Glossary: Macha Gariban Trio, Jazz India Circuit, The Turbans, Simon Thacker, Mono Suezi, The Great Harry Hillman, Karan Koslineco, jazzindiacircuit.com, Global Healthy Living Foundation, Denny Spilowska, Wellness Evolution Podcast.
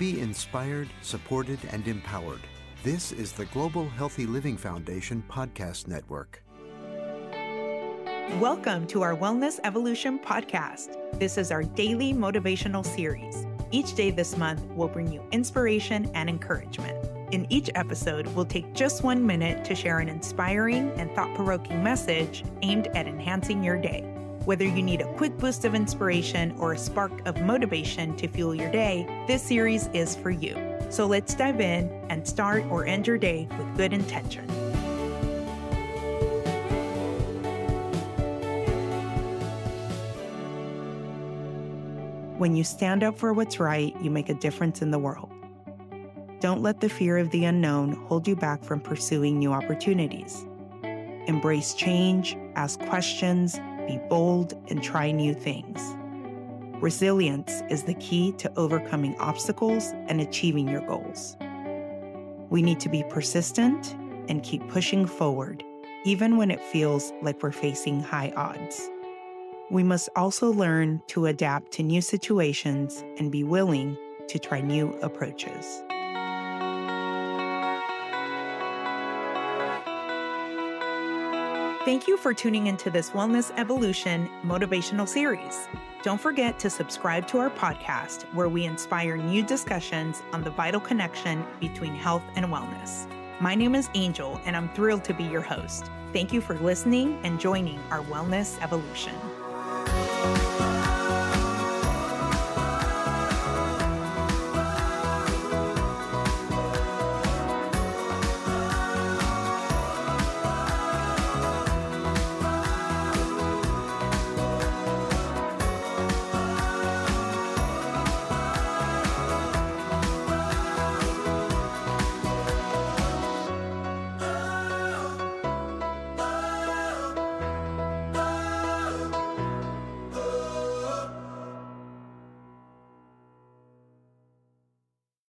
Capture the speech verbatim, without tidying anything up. Be inspired, supported, and empowered. This is the Global Healthy Living Foundation podcast network. Welcome to our Wellness Evolution Podcast. This is our daily motivational series. Each day this month will bring you inspiration and encouragement. In each episode, we'll take just one minute to share an inspiring and thought-provoking message aimed at enhancing your day. Whether you need a quick boost of inspiration or a spark of motivation to fuel your day, this series is for you. So let's dive in and start or end your day with good intention. When you stand up for what's right, you make a difference in the world. Don't let the fear of the unknown hold you back from pursuing new opportunities. Embrace change, ask questions, be bold, and try new things. Resilience is the key to overcoming obstacles and achieving your goals. We need to be persistent and keep pushing forward, even when it feels like we're facing high odds. We must also learn to adapt to new situations and be willing to try new approaches. Thank you for tuning into this Wellness Evolution motivational series. Don't forget to subscribe to our podcast, where we inspire new discussions on the vital connection between health and wellness. My name is Angel, and I'm thrilled to be your host. Thank you for listening and joining our Wellness Evolution.